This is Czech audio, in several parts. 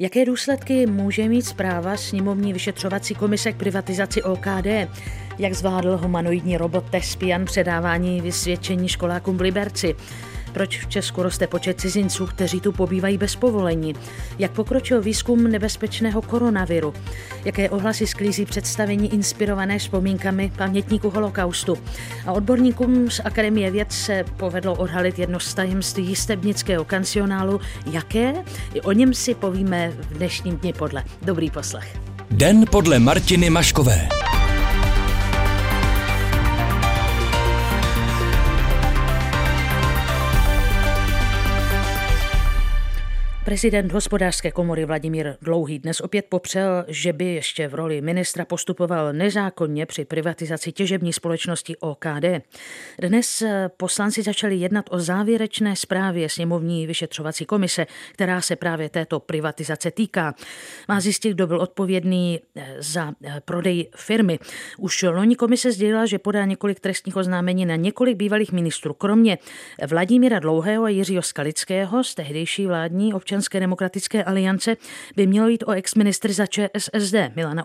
Jaké důsledky může mít zpráva sněmovní vyšetřovací komise k privatizaci OKD? Jak zvládl humanoidní robot Thespian předávání vysvědčení školákům v Liberci? Proč v Česku roste počet cizinců, kteří tu pobývají bez povolení? Jak pokročil výzkum nebezpečného koronaviru? Jaké ohlasy sklízí představení inspirované vzpomínkami pamětníků holokaustu? A odborníkům z Akademie věd se povedlo odhalit jedno z tajemství Jistebnického kancionálu. Jaké? I o něm si povíme v dnešním dni podle. Dobrý poslech. Den podle Martiny Maškové. Prezident Hospodářské komory Vladimír Dlouhý dnes opět popřel, že by ještě v roli ministra postupoval nezákonně při privatizaci těžební společnosti OKD. Dnes poslanci začali jednat o závěrečné zprávě sněmovní vyšetřovací komise, která se právě této privatizace týká. Má zjistit, kdo byl odpovědný za prodej firmy. Už loni komise sdělila, že podá několik trestních oznámení na několik bývalých ministrů, kromě Vladimíra Dlouhého a Jiřího Skalického z tehdejší vládní Občanské demokratické aliance, by mělo jít o exministry za ČSSD Milana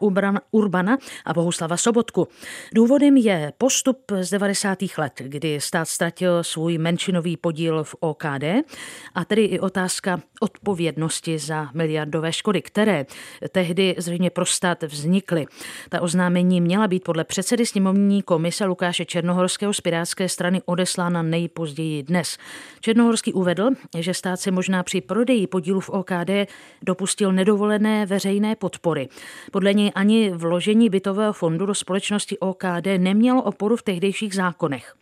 Urbana a Bohuslava Sobotku. Důvodem je postup z 90. let, kdy stát ztratil svůj menšinový podíl v OKD, a tedy i otázka odpovědnosti za miliardové škody, které tehdy zřejmě pro stát vznikly. Ta oznámení měla být podle předsedy sněmovní komise Lukáše Černohorského z Pirátské strany odeslána nejpozději dnes. Černohorský uvedl, že stát se možná při prodeji podílu v OKD dopustil nedovolené veřejné podpory. Podle něj ani vložení bytového fondu do společnosti OKD nemělo oporu v tehdejších zákonech.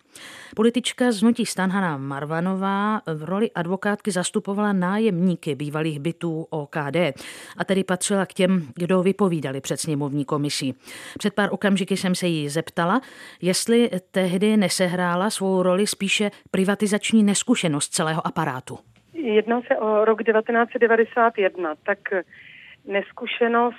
Politička z Hnutí STAN Hana Marvanová v roli advokátky zastupovala nájemníky bývalých bytů OKD, a tedy patřila k těm, kdo vypovídali před sněmovní komisí. Před pár okamžiky jsem se jí zeptala, jestli tehdy nesehrála svou roli spíše privatizační neskušenost celého aparátu. Jedná se o rok 1991, tak neskušenost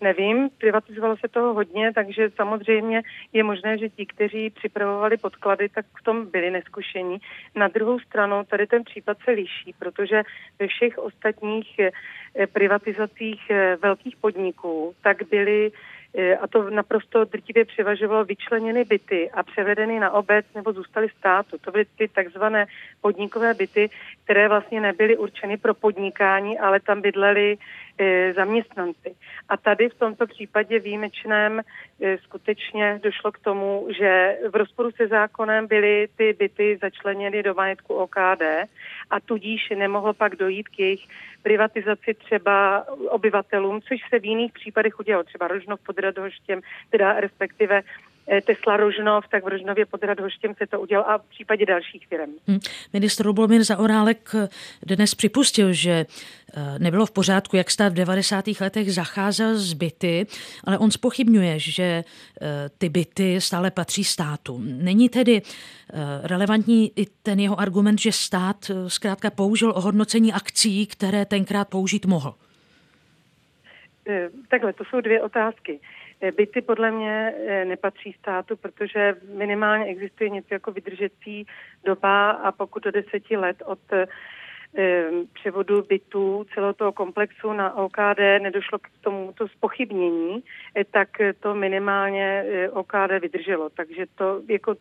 nevím, privatizovalo se toho hodně, takže samozřejmě je možné, že ti, kteří připravovali podklady, tak v tom byli neskušení. Na druhou stranu tady ten případ se liší, protože ve všech ostatních privatizacích velkých podniků tak byly, a to naprosto drtivě převažovalo, vyčleněny byty a převedeny na obec nebo zůstaly státu. To byly ty takzvané podnikové byty, které vlastně nebyly určeny pro podnikání, ale tam bydleli zaměstnanci. A tady v tomto případě výjimečném skutečně došlo k tomu, že v rozporu se zákonem byly ty byty začleněny do majetku OKD, a tudíž nemohlo pak dojít k jejich privatizaci třeba obyvatelům, což se v jiných případech udělalo, třeba Rožnov pod Radhoštěm, teda respektive Tesla Rožnov, tak v Rožnově pod Radhoštěm se to udělal, a v případě dalších firm. Ministr Lubomír Zaorálek dnes připustil, že nebylo v pořádku, jak stát v 90. letech zacházel s byty, ale on zpochybňuje, že ty byty stále patří státu. Není tedy relevantní i ten jeho argument, že stát zkrátka použil ohodnocení akcií, které tenkrát použít mohl? Takhle, to jsou dvě otázky. Byty podle mě nepatří státu, protože minimálně existuje něco jako vydržecí doba, a pokud do 10 let od převodu bytů celého toho komplexu na OKD nedošlo k tomuto zpochybnění, tak to minimálně OKD vydrželo. Takže to jako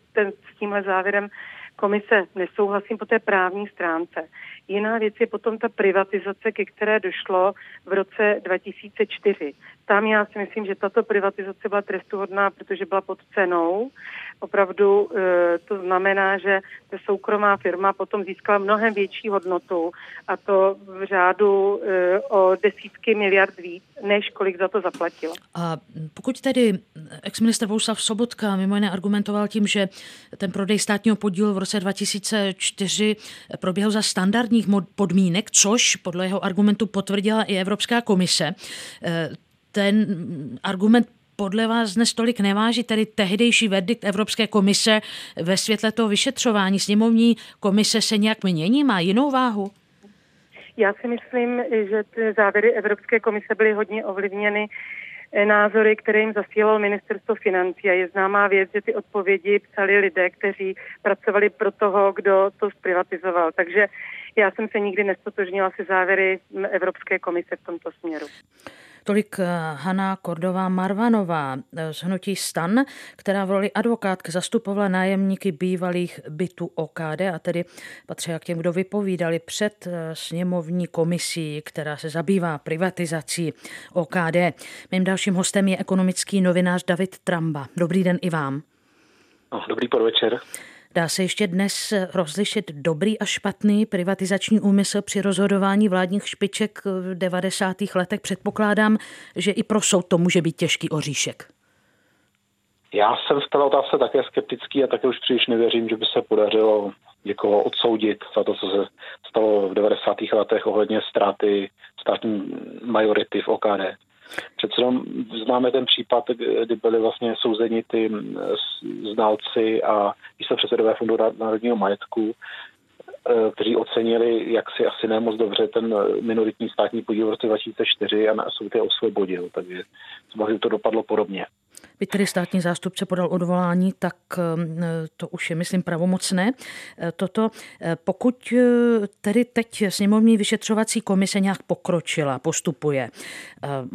s tímhle závěrem komise nesouhlasím po té právní stránce. Jiná věc je potom ta privatizace, ke které došlo v roce 2004. Tam já si myslím, že tato privatizace byla trestuhodná, protože byla pod cenou. Opravdu to znamená, že ta soukromá firma potom získala mnohem větší hodnotu, a to v řádu o desítky miliard víc, než kolik za to zaplatila. A pokud tedy exministr Bohuslav Sobotka mimo jiné argumentoval tím, že ten prodej státního podílu v roce 2004 proběhl za standardních podmínek, což podle jeho argumentu potvrdila i Evropská komise, ten argument podle vás dnes tolik neváží, tedy tehdejší verdikt Evropské komise ve světle toho vyšetřování sněmovní komise se nějak mění, má jinou váhu? Já si myslím, že ty závěry Evropské komise byly hodně ovlivněny názory, které jim zasílalo ministerstvo financí, a je známá věc, že ty odpovědi psali lidé, kteří pracovali pro toho, kdo to zprivatizoval. Takže já jsem se nikdy nestotožnila se závěry Evropské komise v tomto směru. Tolik Hana Kordová Marvanová z Hnutí STAN, která v roli advokátky zastupovala nájemníky bývalých bytů OKD a tedy patřila k těm, kdo vypovídali před sněmovní komisí, která se zabývá privatizací OKD. Mým dalším hostem je ekonomický novinář David Tramba. Dobrý den i vám. Dobrý podvečer. Dá se ještě dnes rozlišit dobrý a špatný privatizační úmysl při rozhodování vládních špiček v 90. letech? Předpokládám, že i pro soud to může být těžký oříšek. Já jsem v té otázce také skeptický a také už příliš nevěřím, že by se podařilo někoho odsoudit za to, co se stalo v 90. letech ohledně ztráty státní majority v OKD. Přece jenom známe ten případ, kdy byli vlastně souzeni ty znalci a místopředsedové Fondu národního majetku, kteří ocenili, jak si asi nemoc dobře ten minoritní státní podíl v roce 2004 a soud je osvobodil, takže samozřejmě to dopadlo podobně. Byť tedy státní zástupce podal odvolání, tak to už je, myslím, pravomocné. Toto, pokud tedy teď sněmovní vyšetřovací komise nějak pokročila, postupuje,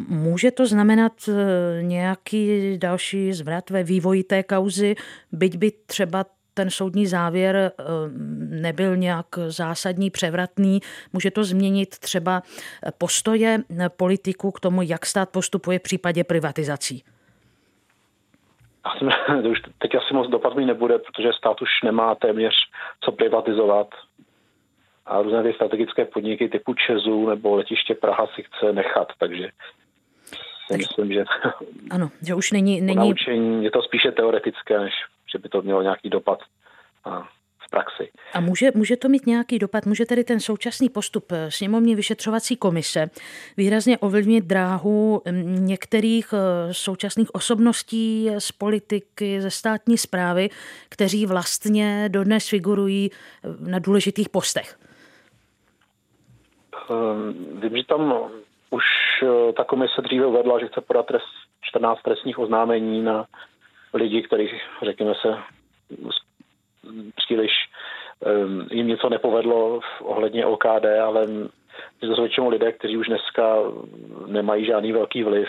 může to znamenat nějaký další zvrat ve vývoji té kauzy, byť by třeba ten soudní závěr nebyl nějak zásadní, převratný. Může to změnit třeba postoje politiků k tomu, jak stát postupuje v případě privatizací? Teď asi moc dopad mi nebude, protože stát už nemá téměř co privatizovat. A různé ty strategické podniky typu ČEZu nebo letiště Praha si chce nechat, takže myslím, že ano, že už není naučení, je to spíše teoretické, než že by to mělo nějaký dopad v praxi. A může to mít nějaký dopad? Může tedy ten současný postup sněmovní vyšetřovací komise výrazně ovlivnit dráhu některých současných osobností z politiky, ze státní správy, kteří vlastně dodnes figurují na důležitých postech? Vím, že tam už ta komise dříve uvedla, že chce podat 14 trestních oznámení na lidi, kterých, řekněme se, příliš jim něco nepovedlo ohledně OKD, ale to jsou většinou lidé, kteří už dneska nemají žádný velký vliv.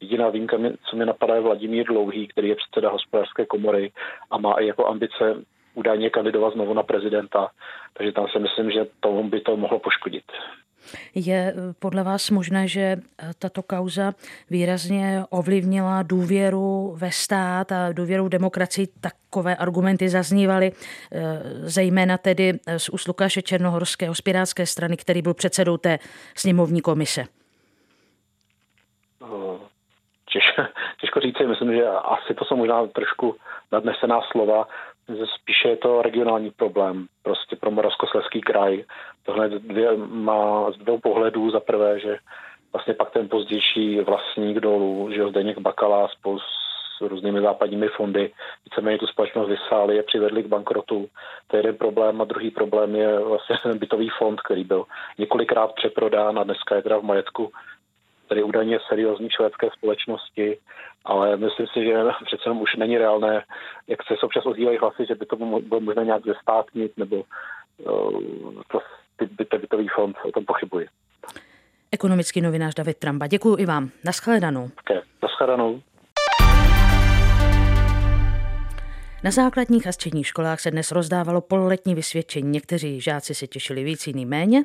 Jediná výjimka, co mi napadá, je Vladimír Dlouhý, který je předseda Hospodářské komory a má i jako ambice údajně kandidovat znovu na prezidenta. Takže tam si myslím, že tomu by to mohlo poškodit. Je podle vás možné, že tato kauza výrazně ovlivnila důvěru ve stát a důvěru v demokracii? Takové argumenty zaznívaly zejména tedy z Lukáše Černohorského z Pirátské strany, který byl předsedou té sněmovní komise. Těžko říci, myslím, že asi to jsou možná trošku nadnesená slova. Spíše je to regionální problém, prostě pro Moravskoslezský kraj. Tohle má z dvou pohledů. Za prvé, že vlastně pak ten pozdější vlastník dolů, že Zdeněk Bakala spolu s různými západními fondy, víceméně tu společnost vysáli, je přivedli k bankrotu. To je jeden problém a druhý problém je vlastně ten bytový fond, který byl několikrát přeprodán a dneska je teda v majetku tedy údajně seriózní švédské společnosti, ale myslím si, že přece už není reálné, jak se občas ozývají hlasy, že by to bylo možné nějak zestátnit, nebo bytový fond, o tom pochybuji. Ekonomický novinář David Tramba, děkuji i vám. Naschledanou. Okay, naschledanou. Na základních a středních školách se dnes rozdávalo pololetní vysvědčení. Někteří žáci se těšili víc, jiní méně.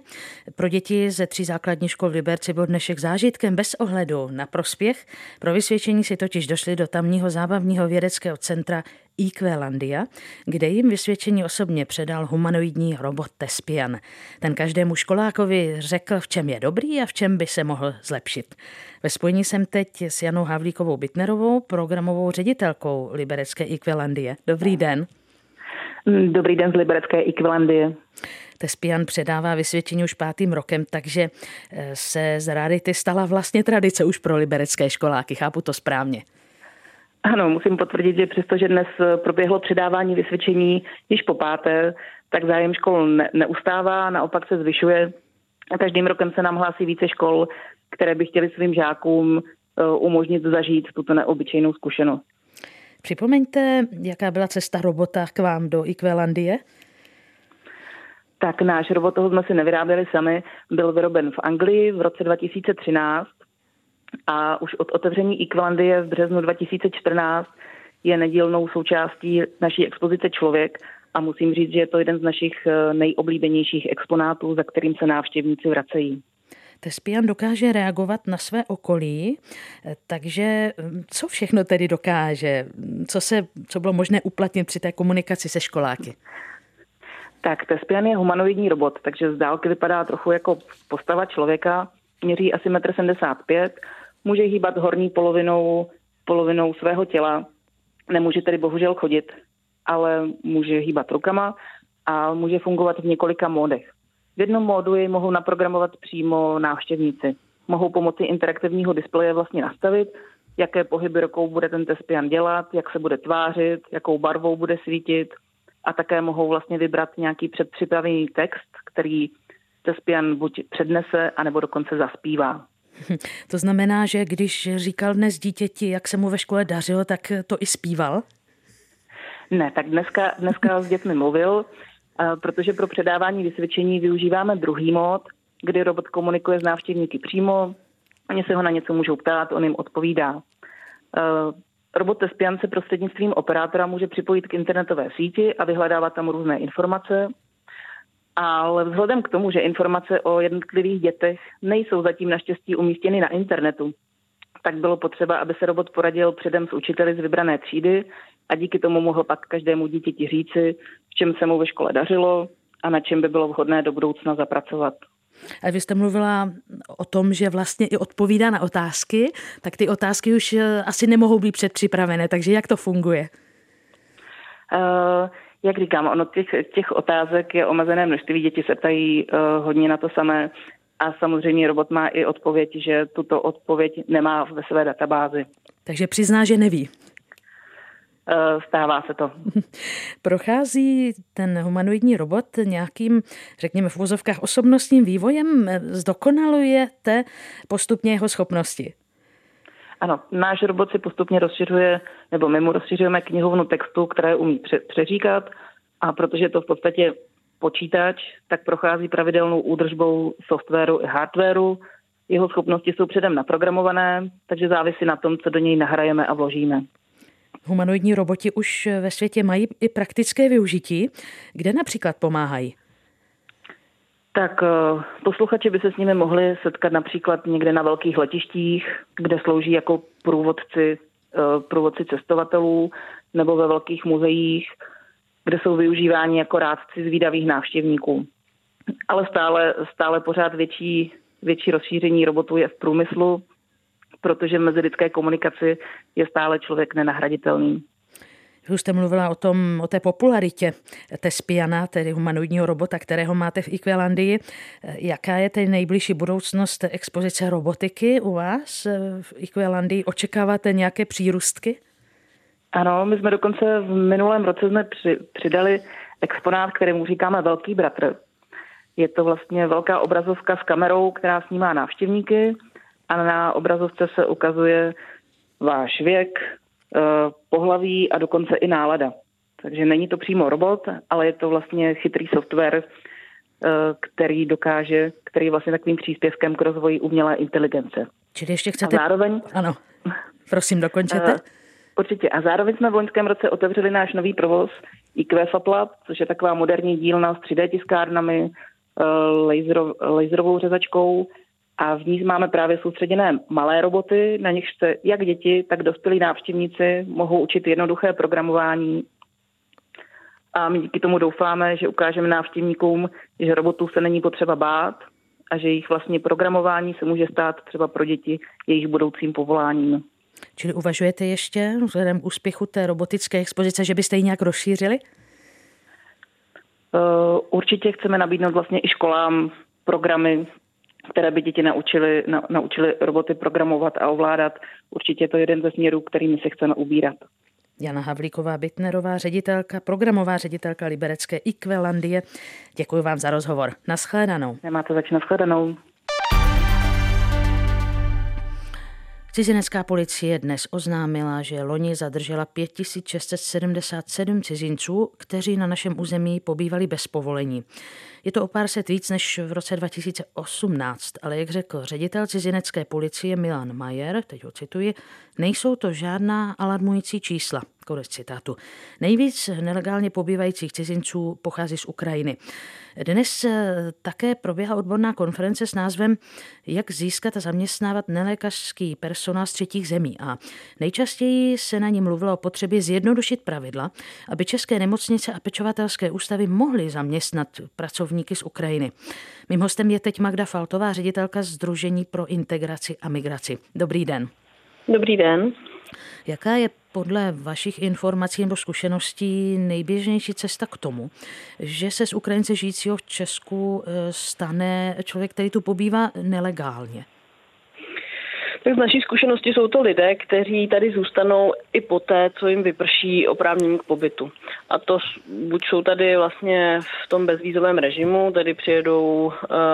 Pro děti ze 3 základních škol v Liberci byl dnešek zážitkem bez ohledu na prospěch. Pro vysvědčení si totiž došli do tamního zábavního vědeckého centra iQLANDIA, kde jim vysvědčení osobně předal humanoidní robot Thespian. Ten každému školákovi řekl, v čem je dobrý a v čem by se mohl zlepšit. Ve spojení jsem teď s Janou Havlíkovou Bittnerovou, programovou ředitelkou liberecké iQLANDIE. Dobrý den. Dobrý den z liberecké iQLANDIE. Thespian předává vysvědčení už 5. rokem, takže se z rarity stala vlastně tradice už pro liberecké školáky. Chápu to správně? Ano, musím potvrdit, že přestože dnes proběhlo předávání vysvědčení již po 5., tak zájem škol neustává, naopak se zvyšuje. Každým rokem se nám hlásí více škol, které by chtěly svým žákům umožnit zažít tuto neobyčejnou zkušenost. Připomeňte, jaká byla cesta robota k vám do iQLANDIE? tak náš robot, toho jsme si nevyráběli sami, byl vyroben v Anglii v roce 2013 a už od otevření iQLANDIE v březnu 2014 je nedílnou součástí naší expozice Člověk a musím říct, že je to jeden z našich nejoblíbenějších exponátů, za kterým se návštěvníci vracejí. Thespian dokáže reagovat na své okolí, takže co všechno tedy dokáže? Co bylo možné uplatnit při té komunikaci se školáky? Tak Thespian je humanoidní robot, takže z dálky vypadá trochu jako postava člověka. Měří asi 1,75 m, může hýbat horní polovinou svého těla, nemůže tedy bohužel chodit, ale může hýbat rukama a může fungovat v několika módech. V jednom módu jej mohou naprogramovat přímo návštěvníci. Mohou pomocí interaktivního displeje vlastně nastavit, jaké pohyby rukou bude ten Thespian dělat, jak se bude tvářit, jakou barvou bude svítit a také mohou vlastně vybrat nějaký předpřipravený text, který Thespian buď přednese, anebo dokonce zaspívá. To znamená, že když říkal dnes dítěti, jak se mu ve škole dařilo, tak to i zpíval? Ne, tak dneska s dětmi mluvil, protože pro předávání vysvědčení využíváme druhý mód, kdy robot komunikuje s návštěvníky přímo, oni se ho na něco můžou ptát, on jim odpovídá. Robot Thespian se prostřednictvím operátora může připojit k internetové síti a vyhledávat tam různé informace, ale vzhledem k tomu, že informace o jednotlivých dětech nejsou zatím naštěstí umístěny na internetu, tak bylo potřeba, aby se robot poradil předem s učiteli z vybrané třídy a díky tomu mohl pak každému dítěti říci, v čem se mu ve škole dařilo a na čem by bylo vhodné do budoucna zapracovat. A vy jste mluvila o tom, že vlastně i odpovídá na otázky, tak ty otázky už asi nemohou být předpřipravené, takže jak to funguje? Jak říkám, ono těch otázek je omezené množství, děti se ptají hodně na to samé a samozřejmě robot má i odpověď, že tuto odpověď nemá ve své databázi. Takže přizná, že neví. Stává se to. Prochází ten humanoidní robot nějakým, řekněme v uvozovkách, osobnostním vývojem? Zdokonalujete postupně jeho schopnosti? Ano, náš robot si postupně rozšiřuje, nebo my mu rozšiřujeme knihovnu textu, které umí přeříkat a protože je to v podstatě počítač, tak prochází pravidelnou údržbou softwaru i hardwaru. Jeho schopnosti jsou předem naprogramované, takže závisí na tom, co do něj nahrajeme a vložíme. Humanoidní roboti už ve světě mají i praktické využití. Kde například pomáhají? Tak posluchači by se s nimi mohli setkat například někde na velkých letištích, kde slouží jako průvodci cestovatelů nebo ve velkých muzeích, kde jsou využíváni jako rádci zvídavých návštěvníků. Ale stále pořád větší rozšíření robotů je v průmyslu, protože v mezilidské komunikaci je stále člověk nenahraditelný. Už jste mluvila o té popularitě Thespiana, tedy humanoidního robota, kterého máte v iQLANDii. Jaká je tedy nejbližší budoucnost expozice robotiky u vás v iQLANDii? Očekáváte nějaké přírůstky? Ano, my jsme dokonce v minulém roce přidali exponát, kterému říkáme Velký bratr. Je to vlastně velká obrazovka s kamerou, která snímá návštěvníky a na obrazovce se ukazuje váš věk, pohlaví a dokonce i nálada. Takže není to přímo robot, ale je to vlastně chytrý software, který je vlastně takovým příspěvkem k rozvoji umělé inteligence. Čili ještě chcete... A zároveň... Ano, prosím, dokončete. Určitě. A zároveň jsme v loňském roce otevřeli náš nový provoz IQ Fab Lab, což je taková moderní dílna s 3D tiskárnami, laserovou řezačkou a v ní máme právě soustředěné malé roboty, na nich se jak děti, tak dospělí návštěvníci mohou učit jednoduché programování. A my díky tomu doufáme, že ukážeme návštěvníkům, že robotů se není potřeba bát a že jejich vlastně programování se může stát třeba pro děti jejich budoucím povoláním. Čili uvažujete ještě vzhledem k úspěchu té robotické expozice, že byste ji nějak rozšířili? Určitě chceme nabídnout vlastně i školám programy, které by děti naučily roboty programovat a ovládat. Určitě je to jeden ze směrů, kterými se chceme ubírat. Jana Havlíková Bittnerová, programová ředitelka liberecké iQLANDie. Děkuji vám za rozhovor. Naschledanou. Nemáte zač, naschledanou. Cizinecká policie dnes oznámila, že loni zadržela 5677 cizinců, kteří na našem území pobývali bez povolení. Je to o pár set víc než v roce 2018, ale jak řekl ředitel cizinecké policie Milan Majer, teď ho cituji, nejsou to žádná alarmující čísla. Konec citátu. Nejvíc nelegálně pobývajících cizinců pochází z Ukrajiny. Dnes také proběhla odborná konference s názvem Jak získat a zaměstnávat nelékařský personál z třetích zemí. A nejčastěji se na ní mluvilo o potřebě zjednodušit pravidla, aby české nemocnice a pečovatelské ústavy mohly zaměstnat pracovníky z Ukrajiny. Mým hostem je teď Magda Faltová, ředitelka Sdružení pro integraci a migraci. Dobrý den. Dobrý den. Jaká je podle vašich informací nebo zkušeností nejběžnější cesta k tomu, že se z Ukrajince žijícího v Česku stane člověk, který tu pobývá nelegálně? Tak z naší zkušenosti jsou to lidé, kteří tady zůstanou i poté, co jim vyprší oprávnění k pobytu. A to buď jsou tady vlastně v tom bezvízovém režimu, tady přijedou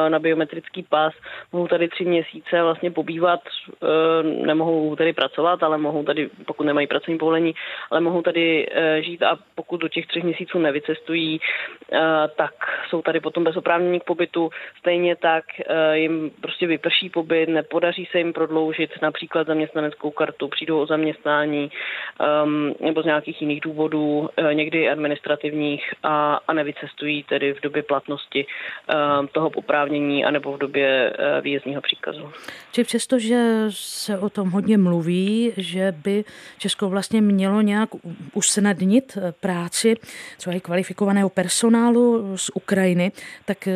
na biometrický pas, mohou tady 3 měsíce vlastně pobývat, nemohou tady pracovat, ale mohou tady, pokud nemají pracovní povolení, ale mohou tady žít a pokud do těch 3 měsíců nevycestují, tak jsou tady potom bez oprávnění k pobytu. Stejně tak jim prostě vyprší pobyt, nepodaří se jim prodloužit například zaměstnaneckou kartu, přijdou o zaměstnání nebo z nějakých jiných důvodů, někdy administrativních a nevycestují tedy v době platnosti toho oprávnění anebo v době výjezdního příkazu. Či přestože se o tom hodně mluví, že by Česko vlastně mělo nějak usnadnit práci třeba i kvalifikovaného personálu z Ukrajiny, tak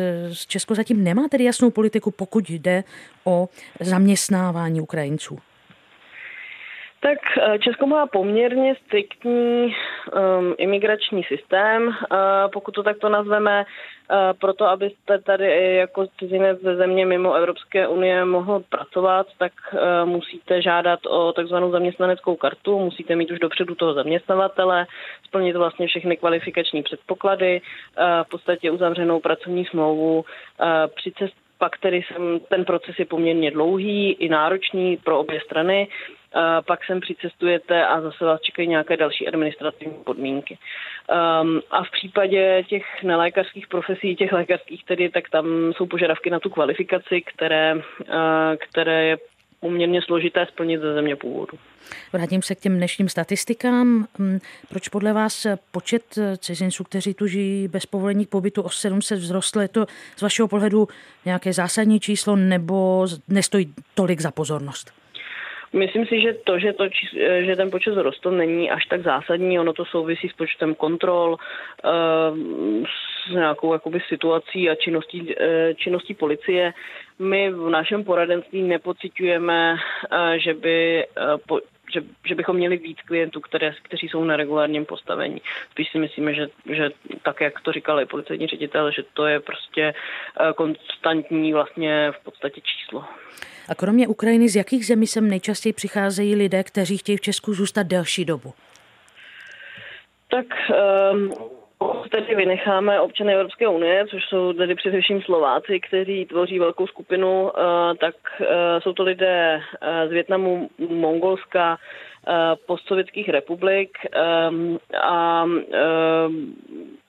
Česko zatím nemá tedy jasnou politiku, pokud jde o zaměstnávání Ukrajinců. Tak Česko má poměrně striktní imigrační systém, pokud to takto nazveme, proto abyste tady jako cizinec ze země mimo Evropské unie mohl pracovat, tak musíte žádat o takzvanou zaměstnaneckou kartu, musíte mít už dopředu toho zaměstnavatele, splnit vlastně všechny kvalifikační předpoklady, v podstatě uzavřenou pracovní smlouvu, pak tedy ten proces je poměrně dlouhý i náročný pro obě strany, pak sem přicestujete a zase vás čekají nějaké další administrativní podmínky. A v případě těch nelékařských profesí, těch lékařských tedy, tak tam jsou požadavky na tu kvalifikaci, které je poměrně složité splnit ze země původu. Vrátím se k těm dnešním statistikám. Proč podle vás počet cizinců, kteří tu žijí bez povolení k pobytu, o 700 vzrostl? Je to z vašeho pohledu nějaké zásadní číslo nebo nestojí tolik za pozornost? Myslím si, že že ten počet vzrostl, není až tak zásadní. Ono to souvisí s počtem kontrol, s nějakou jakoby situací a činností policie. My v našem poradenství nepociťujeme, že bychom měli víc klientů, kteří jsou na regulárním postavení. Spíš si myslíme, že tak, jak to říkal i policejní ředitel, že to je prostě konstantní vlastně v podstatě číslo. A kromě Ukrajiny, z jakých zemí sem nejčastěji přicházejí lidé, kteří chtějí v Česku zůstat delší dobu? Tak tedy vynecháme občany Evropské unie, což jsou tedy především Slováci, kteří tvoří velkou skupinu, tak jsou to lidé z Vietnamu, Mongolska, postsovětských republik a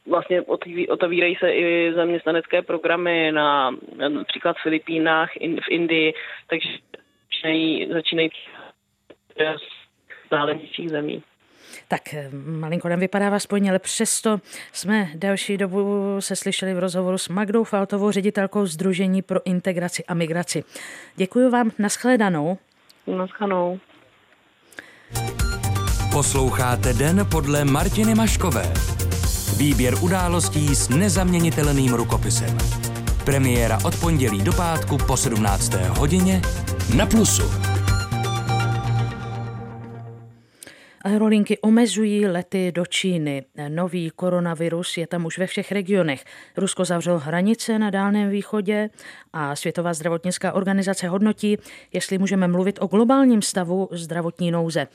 vlastně otevírají se i zaměstnanecké programy na například v Filipínách, v Indii, takže začínají z náležitých zemí. Tak malinko nám vypadává spojně, ale přesto jsme další dobu se slyšeli v rozhovoru s Magdou Faltovou, ředitelkou Sdružení pro integraci a migraci. Děkuji vám, nashledanou. Nashledanou. Posloucháte Den podle Martiny Maškové. Výběr událostí s nezaměnitelným rukopisem. Premiéra od pondělí do pátku po 17. hodině na Plusu. Aerolinky omezují lety do Číny. Nový koronavirus je tam už ve všech regionech. Rusko zavřelo hranice na Dálném východě a Světová zdravotnická organizace hodnotí, jestli můžeme mluvit o globálním stavu zdravotní nouze.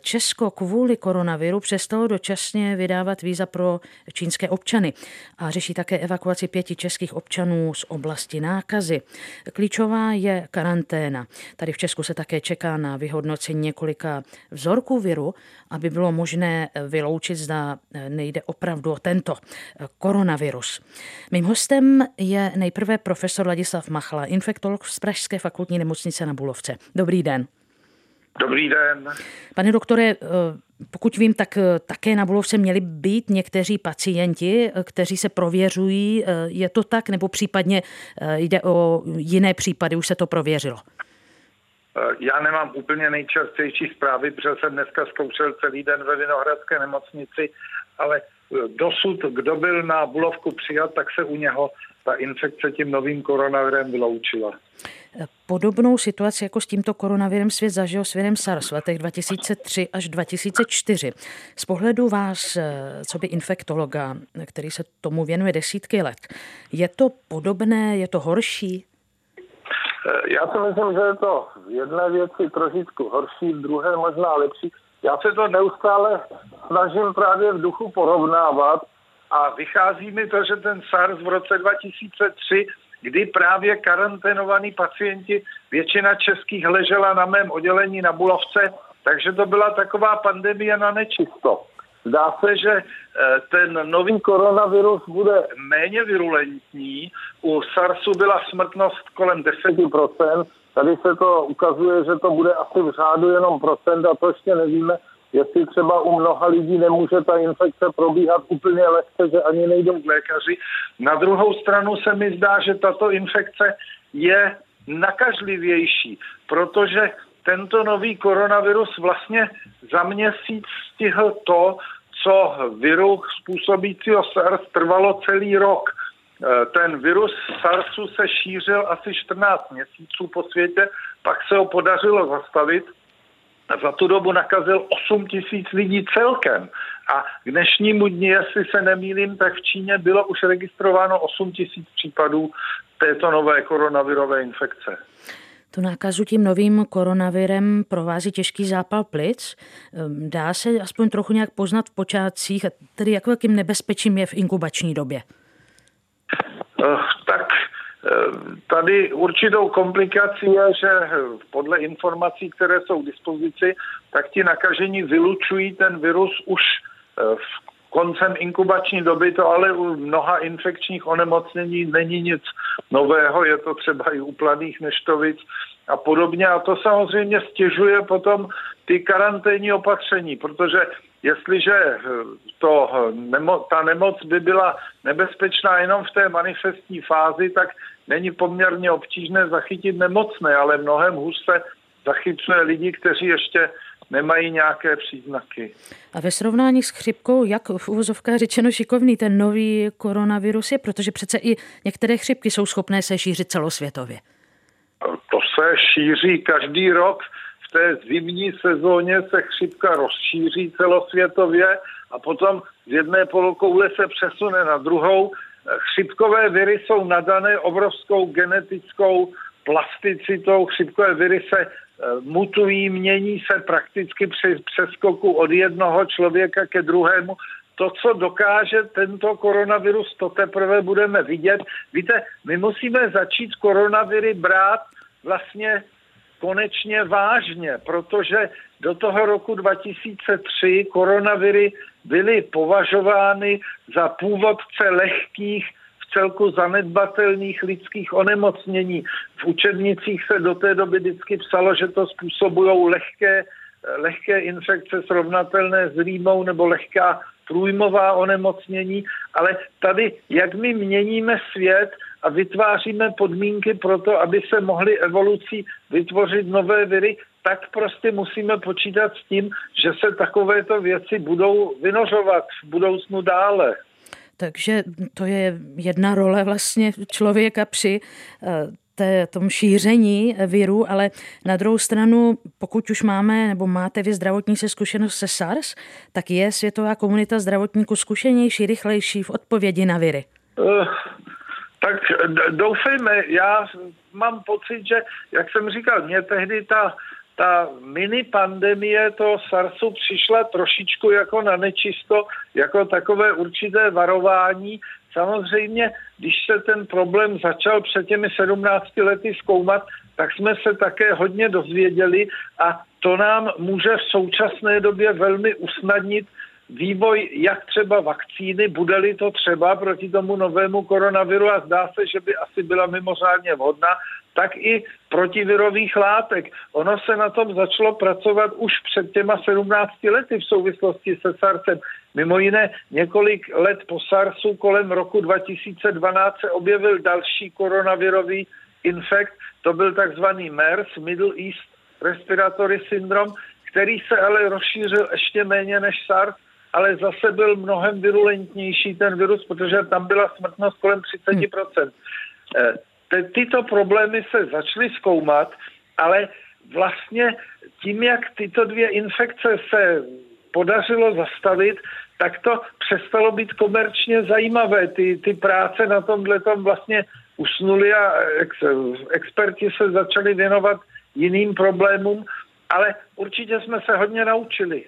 Česko kvůli koronaviru přestalo dočasně vydávat víza pro čínské občany a řeší také evakuaci 5 českých občanů z oblasti nákazy. Klíčová je karanténa. Tady v Česku se také čeká na vyhodnocení několika vzorků viru, výboru, aby bylo možné vyloučit, zda nejde opravdu o tento koronavirus. Mým hostem je nejprve profesor Ladislav Machala, infektolog z Pražské fakultní nemocnice na Bulovce. Dobrý den. Dobrý den. Pane doktore, pokud vím, tak také na Bulovce měli být někteří pacienti, kteří se prověřují. Je to tak, nebo případně jde o jiné případy, už se to prověřilo? Já nemám úplně nejčastější zprávy, protože jsem dneska zkoušel celý den ve Vinohradské nemocnici, ale dosud, kdo byl na Bulovku přijat, tak se u něho ta infekce tím novým koronavirem vyloučila. Podobnou situaci jako s tímto koronavirem svět zažil s virem SARS v letech 2003 až 2004. Z pohledu vás, coby infektologa, který se tomu věnuje desítky let, je to podobné, je to horší? Já si myslím, že je to v jedné věci trošičku horší, v druhé možná lepší. Já se to neustále snažím právě v duchu porovnávat a vychází mi to, že ten SARS v roce 2003, kdy právě karanténovaní pacienti, většina českých ležela na mém oddělení na Bulovce, takže to byla taková pandemie na nečisto. Zdá se, že ten nový koronavirus bude méně virulentní. U SARSu byla smrtnost kolem 10%. Tady se to ukazuje, že to bude asi v řádu jenom procent a to ještě nevíme, jestli třeba u mnoha lidí nemůže ta infekce probíhat úplně lehce, že ani nejdou k lékaři. Na druhou stranu se mi zdá, že tato infekce je nakažlivější, protože tento nový koronavirus vlastně za měsíc stihl to, co viru způsobícího SARS trvalo celý rok. Ten virus SARSu se šířil asi 14 měsíců po světě, pak se ho podařilo zastavit a za tu dobu nakazil 8 000 lidí celkem. A k dnešnímu dni, jestli se nemýlím, tak v Číně bylo už registrováno 8 000 případů této nové koronavirové infekce. Tu nákazu tím novým koronavirem provází těžký zápal plic. Dá se aspoň trochu nějak poznat v počátcích, tedy jak velkým nebezpečím je v inkubační době? Tak tady určitou komplikací je, že podle informací, které jsou k dispozici, tak ti nakažení vylučují ten virus už v koncem inkubační doby, to ale u mnoha infekčních onemocnění není nic nového, je to třeba i u pladých neštovic a podobně. A to samozřejmě stěžuje potom ty karanténní opatření, protože jestliže ta nemoc by byla nebezpečná jenom v té manifestní fázi, tak není poměrně obtížné zachytit nemocné, ale mnohem hůř se zachycuje lidi, kteří ještě nemají nějaké příznaky. A ve srovnání s chřipkou, jak v uvozovkách řečeno šikovný ten nový koronavirus je, protože přece i některé chřipky jsou schopné se šířit celosvětově. To se šíří každý rok. V té zimní sezóně se chřipka rozšíří celosvětově a potom z jedné polokoule se přesune na druhou. Chřipkové viry jsou nadané obrovskou genetickou plasticitou. Chřipkové viry se mutují, mění se prakticky při přeskoku od jednoho člověka ke druhému. To, co dokáže tento koronavirus, to teprve budeme vidět. Víte, my musíme začít koronaviry brát vlastně konečně vážně, protože do toho roku 2003 koronaviry byly považovány za původce lehkých, celku zanedbatelných lidských onemocnění. V učebnicích se do té doby vždycky psalo, že to způsobují lehké infekce srovnatelné s rýmou nebo lehká průjmová onemocnění, ale tady, jak my měníme svět a vytváříme podmínky pro to, aby se mohly evolucí vytvořit nové viry, tak prostě musíme počítat s tím, že se takovéto věci budou vynořovat v budoucnu dále. Takže to je jedna role vlastně člověka při tom šíření viru, ale na druhou stranu, pokud už máme nebo máte vy zdravotní zkušenost se SARS, tak je světová komunita zdravotníků zkušenější, rychlejší v odpovědi na viry? Tak doufejme, já mám pocit, že, jak jsem říkal, mě tehdy ta mini pandemie toho SARSu přišla trošičku jako na nečisto, jako takové určité varování. Samozřejmě, když se ten problém začal před těmi 17 lety zkoumat, tak jsme se také hodně dozvěděli a to nám může v současné době velmi usnadnit vývoj, jak třeba vakcíny, bude-li to třeba proti tomu novému koronaviru a zdá se, že by asi byla mimořádně vhodná, tak i protivirových látek. Ono se na tom začalo pracovat už před těma 17 lety v souvislosti se SARSem. Mimo jiné, několik let po SARSu kolem roku 2012 se objevil další koronavirový infekt, to byl takzvaný MERS, Middle East Respiratory Syndrome, který se ale rozšířil ještě méně než SARS, ale zase byl mnohem virulentnější ten virus, protože tam byla smrtnost kolem 30%. Tyto problémy se začaly zkoumat, ale vlastně tím, jak tyto dvě infekce se podařilo zastavit, tak to přestalo být komerčně zajímavé. Ty práce na tomhletom vlastně usnuly a experti se začali věnovat jiným problémům, ale určitě jsme se hodně naučili.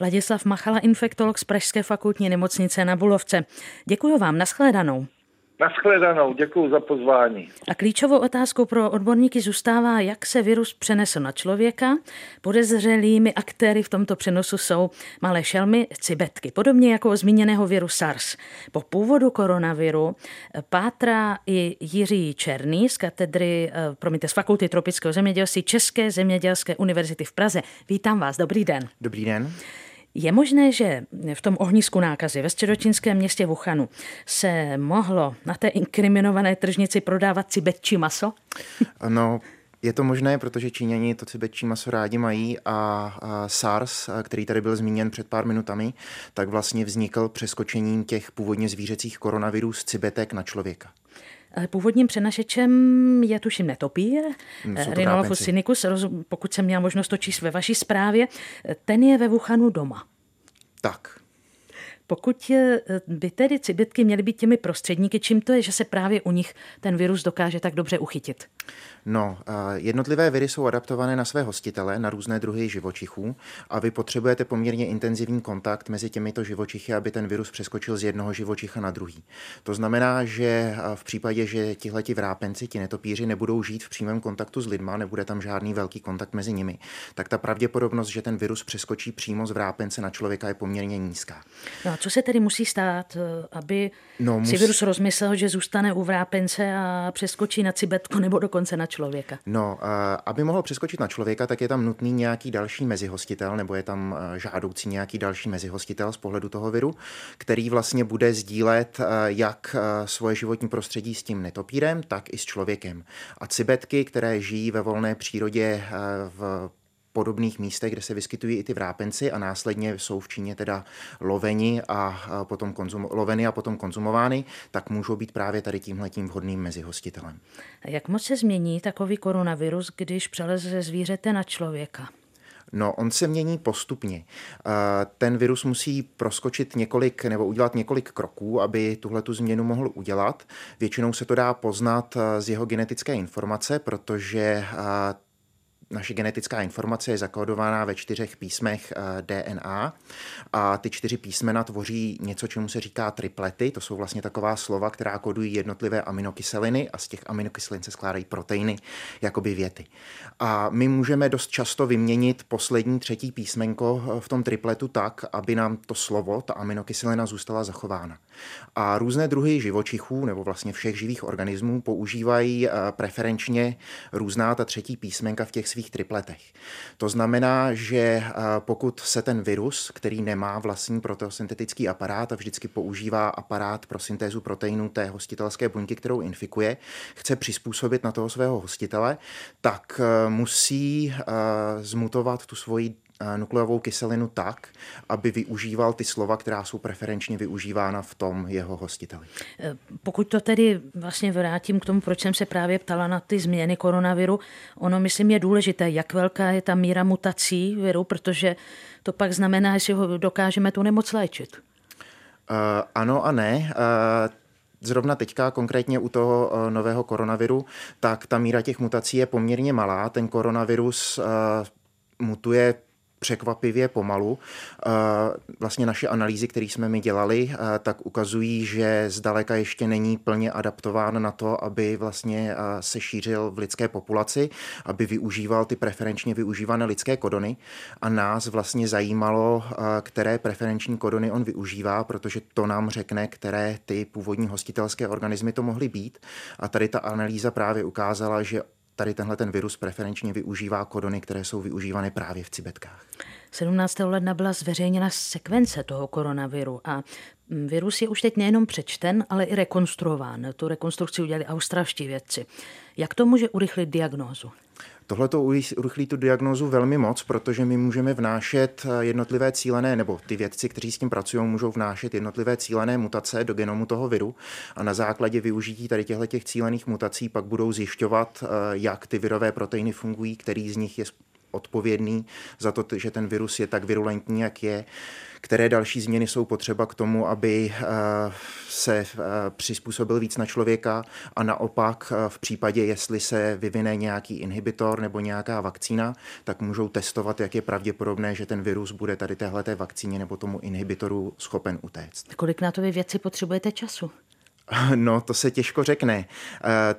Ladislav Machala, infektolog z Pražské fakultní nemocnice na Bulovce. Děkuji vám, nashledanou. Nashledanou, děkuji za pozvání. A klíčovou otázkou pro odborníky zůstává, jak se virus přenesl na člověka. Podezřelými aktéry v tomto přenosu jsou malé šelmy, cibetky, podobně jako zmíněného viru SARS. Po původu koronaviru pátrá i Jiří Černý z Fakulty tropického zemědělství České zemědělské univerzity v Praze. Vítám vás, dobrý den. Dobrý den. Je možné, že v tom ohnisku nákazy ve středočínském městě Wuhanu se mohlo na té inkriminované tržnici prodávat cibetčí maso? No, je to možné, protože Číňani to cibetčí maso rádi mají a SARS, který tady byl zmíněn před pár minutami, tak vlastně vznikl přeskočením těch původně zvířecích koronavirů z cibetek na člověka. Původním přenašečem je tuším netopír, Rhinolophus sinicus, pokud jsem měla možnost to číst ve vaší zprávě, ten je ve Wuhanu doma. Tak. Pokud by tedy cibetky měly být těmi prostředníky, čím to je, že se právě u nich ten virus dokáže tak dobře uchytit? No, jednotlivé viry jsou adaptované na své hostitele, na různé druhy živočichů a vy potřebujete poměrně intenzivní kontakt mezi těmito živočichy, aby ten virus přeskočil z jednoho živočicha na druhý. To znamená, že v případě, že tihleti vrápenci, ti netopíři nebudou žít v přímém kontaktu s lidma, nebude tam žádný velký kontakt mezi nimi, tak ta pravděpodobnost, že ten virus přeskočí přímo z vrápence na člověka, je poměrně nízká. No, co se tedy musí stát, aby si virus rozmyslel, že zůstane u vrápence a přeskočí na cibetku nebo dokonce na člověka? No, aby mohl přeskočit na člověka, tak je tam nutný nějaký další mezihostitel, nebo je tam žádoucí nějaký další mezihostitel z pohledu toho viru, který vlastně bude sdílet jak svoje životní prostředí s tím netopírem, tak i s člověkem. A cibetky, které žijí ve volné přírodě v podobných místech, kde se vyskytují i ty vrápenci a následně jsou v Číně teda loveny a potom konzumovány, tak můžou být právě tady tímhletím vhodným mezihostitelem. A jak moc se změní takový koronavirus, když přeleze ze zvířete na člověka? No, on se mění postupně. Ten virus musí proskočit udělat několik kroků, aby tuhletu změnu mohl udělat. Většinou se to dá poznat z jeho genetické informace, protože naše genetická informace je zakódovaná ve 4 písmech DNA a ty 4 písmena tvoří něco, čemu se říká triplety. To jsou vlastně taková slova, která kodují jednotlivé aminokyseliny a z těch aminokyselin se skládají proteiny, jakoby věty. A my můžeme dost často vyměnit poslední 3. písmenko v tom tripletu tak, aby nám to slovo, ta aminokyselina zůstala zachována. A různé druhy živočichů nebo vlastně všech živých organismů používají preferenčně různá ta 3. písmenka v těch svých tripletech. To znamená, že pokud se ten virus, který nemá vlastní proteosyntetický aparát a vždycky používá aparát pro syntézu proteinů té hostitelské buňky, kterou infikuje, chce přizpůsobit na toho svého hostitele, tak musí zmutovat tu svoji nukleovou kyselinu tak, aby využíval ty slova, která jsou preferenčně využívána v tom jeho hostiteli. Pokud to tedy vlastně vrátím k tomu, proč jsem se právě ptala na ty změny koronaviru, ono myslím je důležité, jak velká je ta míra mutací viru, protože to pak znamená, jestli ho dokážeme tu nemoc léčit. Ano a ne. Zrovna teďka konkrétně u toho nového koronaviru, tak ta míra těch mutací je poměrně malá. Ten koronavirus mutuje překvapivě pomalu. Vlastně naše analýzy, které jsme my dělali, tak ukazují, že zdaleka ještě není plně adaptován na to, aby vlastně se šířil v lidské populaci, aby využíval ty preferenčně využívané lidské kodony. A nás vlastně zajímalo, které preferenční kodony on využívá, protože to nám řekne, které ty původní hostitelské organismy to mohly být. A tady ta analýza právě ukázala, že tady tenhle ten virus preferenčně využívá kodony, které jsou využívané právě v cibetkách. 17. ledna byla zveřejněna sekvence toho koronaviru a virus je už teď nejenom přečten, ale i rekonstruován. Tu rekonstrukci udělali australští vědci. Jak to může urychlit diagnózu? Tohle to urychlí tu diagnózu velmi moc, protože my můžeme vnášet jednotlivé cílené, nebo ty vědci, kteří s tím pracují, můžou vnášet jednotlivé cílené mutace do genomu toho viru a na základě využití tady těchto cílených mutací pak budou zjišťovat, jak ty virové proteiny fungují, který z nich je odpovědný za to, že ten virus je tak virulentní, jak je, které další změny jsou potřeba k tomu, aby se přizpůsobil víc na člověka a naopak v případě, jestli se vyvine nějaký inhibitor nebo nějaká vakcína, tak můžou testovat, jak je pravděpodobné, že ten virus bude tady téhleté vakcíně nebo tomu inhibitoru schopen utéct. Kolik na to vy vědci potřebujete času? No, to se těžko řekne.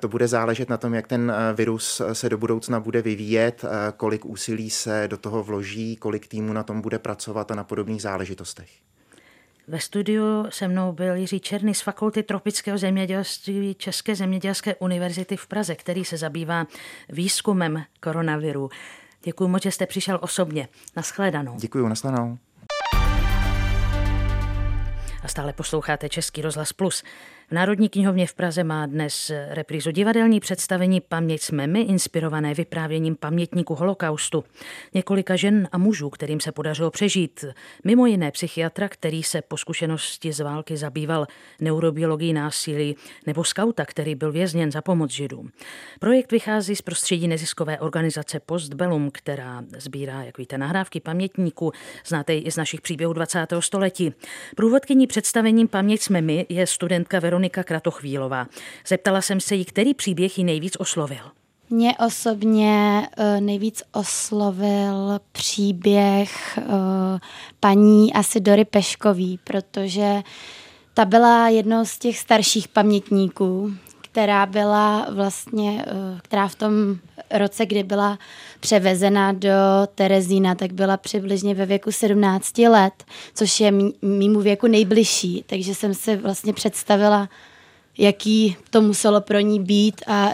To bude záležet na tom, jak ten virus se do budoucna bude vyvíjet, kolik úsilí se do toho vloží, kolik týmů na tom bude pracovat a na podobných záležitostech. Ve studiu se mnou byl Jiří Černý z Fakulty tropického zemědělství České zemědělské univerzity v Praze, který se zabývá výzkumem koronaviru. Děkuji moc, že jste přišel osobně. Nashledanou. Děkuji, nashledanou. A stále posloucháte Český rozhlas Plus. V Národní knihovně v Praze má dnes reprízu divadelní představení Paměť jsme my, inspirované vyprávěním pamětníků holokaustu. Několika žen a mužů, kterým se podařilo přežít. Mimo jiné psychiatra, který se po zkušenosti z války zabýval neurobiologií násilí, nebo skauta, který byl vězněn za pomoc židům. Projekt vychází z prostředí neziskové organizace Postbellum, která sbírá, jak víte, nahrávky pamětníků. Znáte ji i z našich příběhů 20. století. Průvodkyní představením Paměť jsme my je studentka Veronika Kratochvílová. Zeptala jsem se jí, který příběh ji nejvíc oslovil. Mě osobně nejvíc oslovil příběh paní Asidory Peškový, protože ta byla jednou z těch starších pamětníků, která byla vlastně, která v tom roce, kdy byla převezena do Terezína, tak byla přibližně ve věku 17 let, což je mému věku nejbližší, takže jsem si vlastně představila, jaký to muselo pro ní být a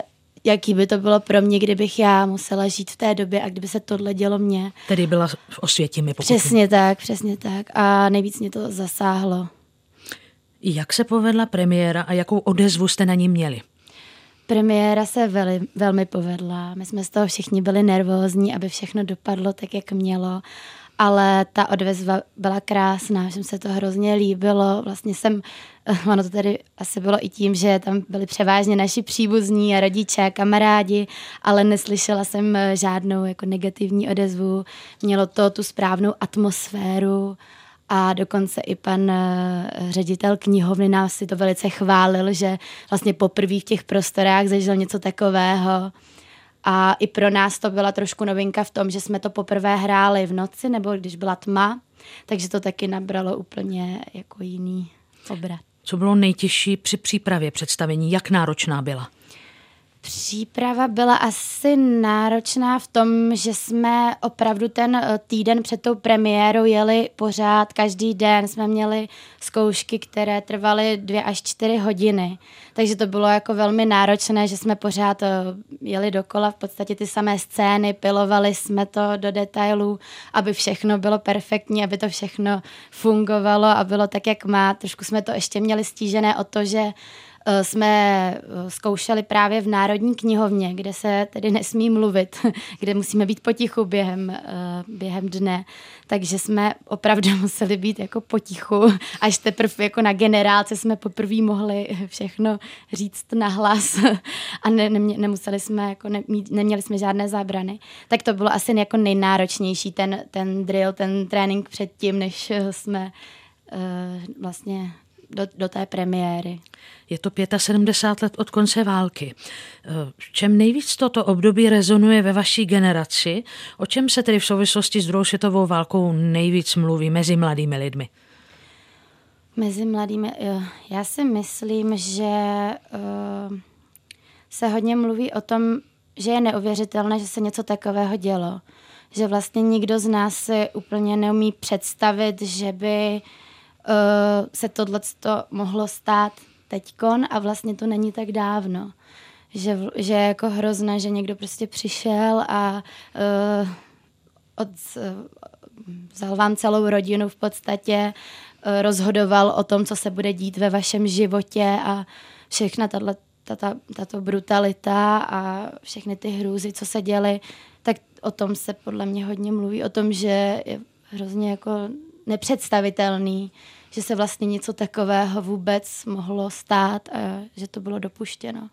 jaký by to bylo pro mě, kdybych já musela žít v té době a kdyby se tohle dělo mně. Tedy byla v Osvětimi. Přesně tak a nejvíc mě to zasáhlo. Jak se povedla premiéra a jakou odezvu jste na ní měli? Premiéra se velmi povedla. My jsme z toho všichni byli nervózní, aby všechno dopadlo tak, jak mělo. Ale ta odezva byla krásná, všem se to hrozně líbilo. Vlastně ono to tady asi bylo i tím, že tam byli převážně naši příbuzní a rodiče a kamarádi, ale neslyšela jsem žádnou jako negativní odezvu. Mělo to tu správnou atmosféru. A dokonce i pan ředitel knihovny nás si to velice chválil, že vlastně poprvé v těch prostorách zažil něco takového. A i pro nás to byla trošku novinka v tom, že jsme to poprvé hráli v noci nebo když byla tma, takže to taky nabralo úplně jako jiný obrat. Co bylo nejtěžší při přípravě představení? Jak náročná byla? Příprava byla asi náročná v tom, že jsme opravdu ten týden před tou premiérou jeli pořád, každý den jsme měli zkoušky, které trvaly 2 až 4 hodiny. Takže to bylo jako velmi náročné, že jsme pořád jeli dokola v podstatě ty samé scény, pilovali jsme to do detailů, aby všechno bylo perfektní, aby to všechno fungovalo a bylo tak, jak má. Trošku jsme to ještě měli stížené o to, že jsme zkoušeli právě v Národní knihovně, kde se tedy nesmí mluvit, kde musíme být potichu během dne. Takže jsme opravdu museli být jako potichu, až teprve jako na generálce jsme poprvé mohli všechno říct nahlas a neměli jsme žádné zábrany. Tak to bylo asi jako nejnáročnější ten drill, ten trénink předtím, než jsme vlastně do té premiéry. Je to 75 let od konce války. V čem nejvíc toto období rezonuje ve vaší generaci? O čem se tedy v souvislosti s druhou světovou válkou nejvíc mluví mezi mladými lidmi? Mezi mladými... Já si myslím, že se hodně mluví o tom, že je neuvěřitelné, že se něco takového dělo. Že vlastně nikdo z nás si úplně neumí představit, že by se tohleto mohlo stát teďkon a vlastně to není tak dávno. Že je jako hrozné, že někdo prostě přišel a vzal vám celou rodinu v podstatě, rozhodoval o tom, co se bude dít ve vašem životě a všechna tato brutalita a všechny ty hrůzy, co se děly, tak o tom se podle mě hodně mluví, o tom, že je hrozně jako nepředstavitelný, že se vlastně něco takového vůbec mohlo stát a že to bylo dopuštěno.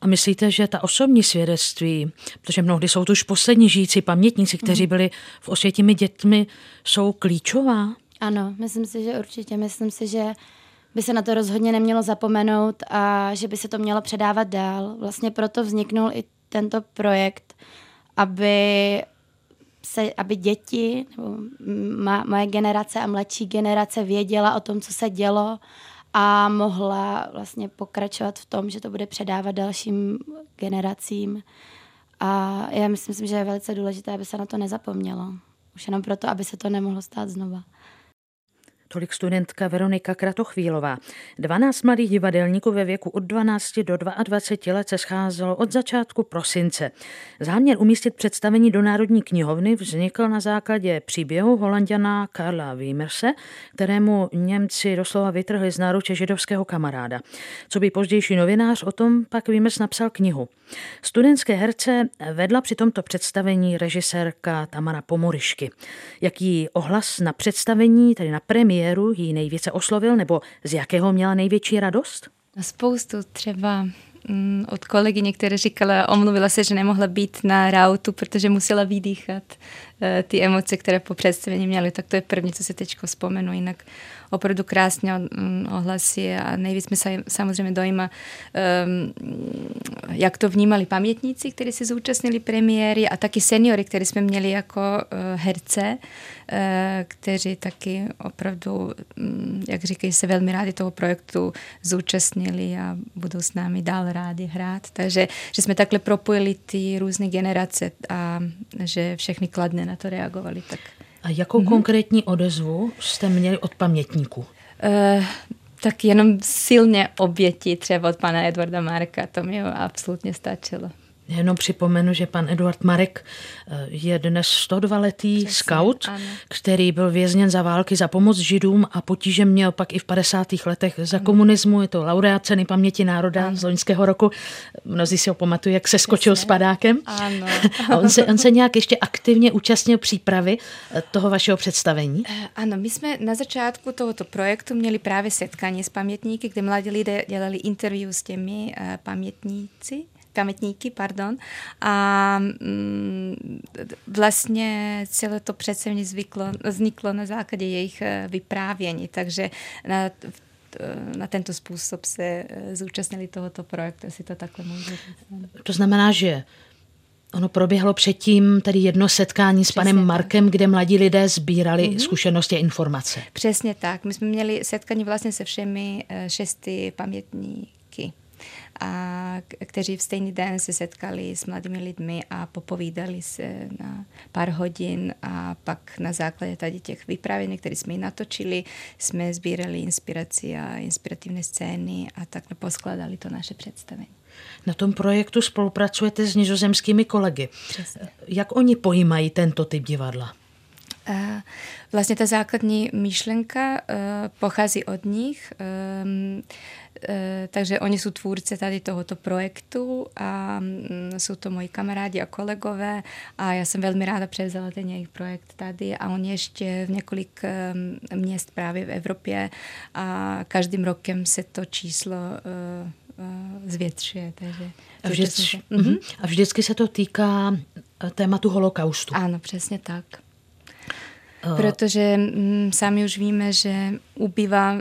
A myslíte, že ta osobní svědectví, protože mnohdy jsou to už poslední žijící pamětníci, kteří byli v Osvětimi dětmi, jsou klíčová? Ano, myslím si, že určitě. Myslím si, že by se na to rozhodně nemělo zapomenout a že by se to mělo předávat dál. Vlastně proto vzniknul i tento projekt, aby děti, nebo moje generace a mladší generace věděla o tom, co se dělo a mohla vlastně pokračovat v tom, že to bude předávat dalším generacím. A já myslím, že je velice důležité, aby se na to nezapomnělo. Už jenom proto, aby se to nemohlo stát znova. Tolik studentka Veronika Kratochvílová. 12 mladých divadelníků ve věku od 12 do 22 let se scházelo od začátku prosince. Záměr umístit představení do Národní knihovny vznikl na základě příběhu Holanďana Karla Wimmerse, kterému Němci doslova vytrhli z náruče židovského kamaráda. Coby pozdější novinář, o tom pak Wimmers napsal knihu. Studentské herce vedla při tomto představení režisérka Tamara Pomorišky. Jaký ohlas na představení, tedy na premiéru, jí nejvíce oslovil, nebo z jakého měla největší radost? Spoustu, třeba od kolegyně, která říkala, omluvila se, že nemohla být na rautu, protože musela vydýchat ty emoce, které po představení měly. Tak to je první, co se teď vzpomenu. Jinak opravdu krásně ohlasí a nejvíc mi samozřejmě dojíma, jak to vnímali pamětníci, kteří se zúčastnili premiéry a taky seniory, které jsme měli jako herce, kteří taky opravdu, jak říkají, se velmi rádi toho projektu zúčastnili a budou s námi dál rádi hrát. Takže že jsme takhle propojili ty různé generace a že všechny kladně na to reagovali. Tak. A jakou konkrétní odezvu jste měli od pamětníků? Tak jenom silně oběti třeba od pana Edvarda Marka, to mi absolutně stačilo. Jenom připomenu, že pan Eduard Marek je dnes 102-letý skaut, který byl vězněn za války za pomoc židům a potíže měl pak i v 50. letech za komunismu. Je to laureát Ceny paměti národa z loňského roku. Mnozí si ho pamatují, jak se skočil s padákem. Ano. A on se nějak ještě aktivně účastnil přípravy toho vašeho představení? Ano, my jsme na začátku tohoto projektu měli právě setkání s pamětníky, kde mladí lidé dělali interview s těmi pamětníky, a vlastně celé to představení vzniklo na základě jejich vyprávění, takže na tento způsob se zúčastnili tohoto projektu, asi to takhle můžu říct. To znamená, že ono proběhlo předtím tady jedno setkání s panem Markem, kde mladí lidé sbírali zkušenosti a informace. Přesně tak, my jsme měli setkání vlastně se všemi 6 pamětníky, a kteří v stejný den se setkali s mladými lidmi a popovídali se na pár hodin a pak na základě tady těch vyprávění, které jsme ji natočili, jsme sbírali inspiraci a inspirativní scény a tak poskládali to naše představení. Na tom projektu spolupracujete s nizozemskými kolegy. Přesně. Jak oni pojímají tento typ divadla? Vlastně ta základní myšlenka pochází od nich, takže oni jsou tvůrce tady tohoto projektu a jsou to moji kamarádi a kolegové a já jsem velmi ráda převzala ten jejich projekt tady a on ještě v několik měst právě v Evropě a každým rokem se to číslo zvětšuje. Takže a vždycky se to týká tématu holokaustu. Ano, přesně tak. Protože sami už víme, že ubývá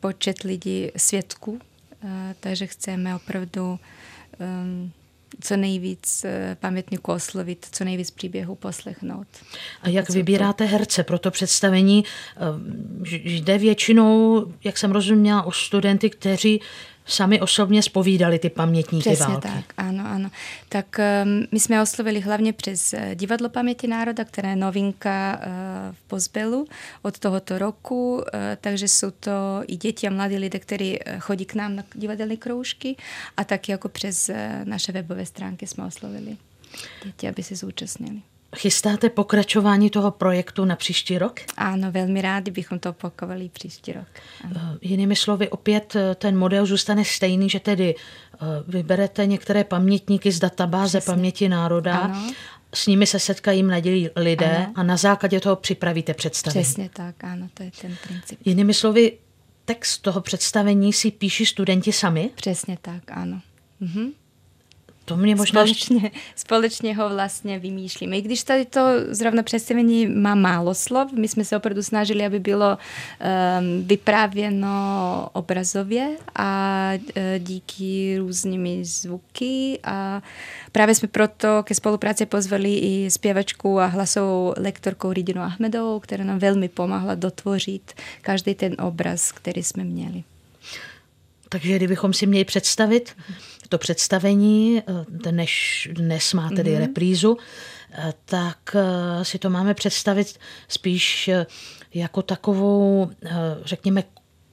počet lidí svědků, takže chceme opravdu co nejvíc pamětníků oslovit, co nejvíc příběhů poslechnout. A jak vybíráte herce pro to představení? Jde většinou, jak jsem rozuměla, o studenty, kteří sami osobně zpovídali ty pamětníky války. Přesně tak, ano, ano. Tak my jsme oslovili hlavně přes Divadlo paměti národa, která je novinka v Pozbelu od tohoto roku, takže jsou to i děti a mladí lidé, kteří chodí k nám na divadelní kroužky a taky jako přes naše webové stránky jsme oslovili děti, aby se zúčastnili. Chystáte pokračování toho projektu na příští rok? Ano, velmi rádi bychom to opakovali příští rok. Ano. Jinými slovy, opět ten model zůstane stejný, že tedy vyberete některé pamětníky z databáze Přesně. paměti národa, ano. S nimi se setkají mladí lidé ano. a na základě toho připravíte představení. Přesně tak, ano, to je ten princip. Jinými slovy, text toho představení si píší studenti sami? Přesně tak, ano. Mhm. To mě možná... Společně ho vlastně vymýšlíme. I když tady to zrovna představení má málo slov, my jsme se opravdu snažili, aby bylo vyprávěno obrazově a díky různými zvuky. A právě jsme proto ke spolupráci pozvali i zpěvačku a hlasovou lektorku Ridinu Ahmedovou, která nám velmi pomáhla dotvořit každý ten obraz, který jsme měli. Takže kdybychom si měli představit to představení, dnes má tedy reprízu, tak si to máme představit spíš jako takovou, řekněme,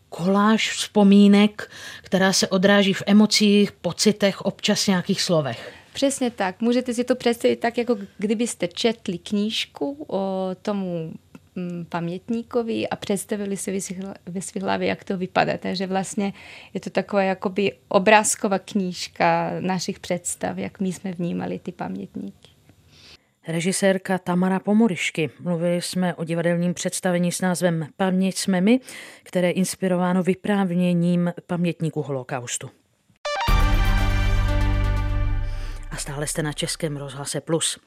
koláž vzpomínek, která se odráží v emocích, pocitech, občas nějakých slovech. Přesně tak. Můžete si to představit tak, jako kdybyste četli knížku o tomu pamětníkovi a představili si ve své hlavě, jak to vypadá. Takže vlastně je to taková jakoby obrázková knížka našich představ, jak my jsme vnímali ty pamětníky. Režisérka Tamara Pomorišky. Mluvili jsme o divadelním představení s názvem Paměť jsme my, které je inspirováno vyprávěním pamětníků holokaustu. A stále jste na Českém rozhlase Plus.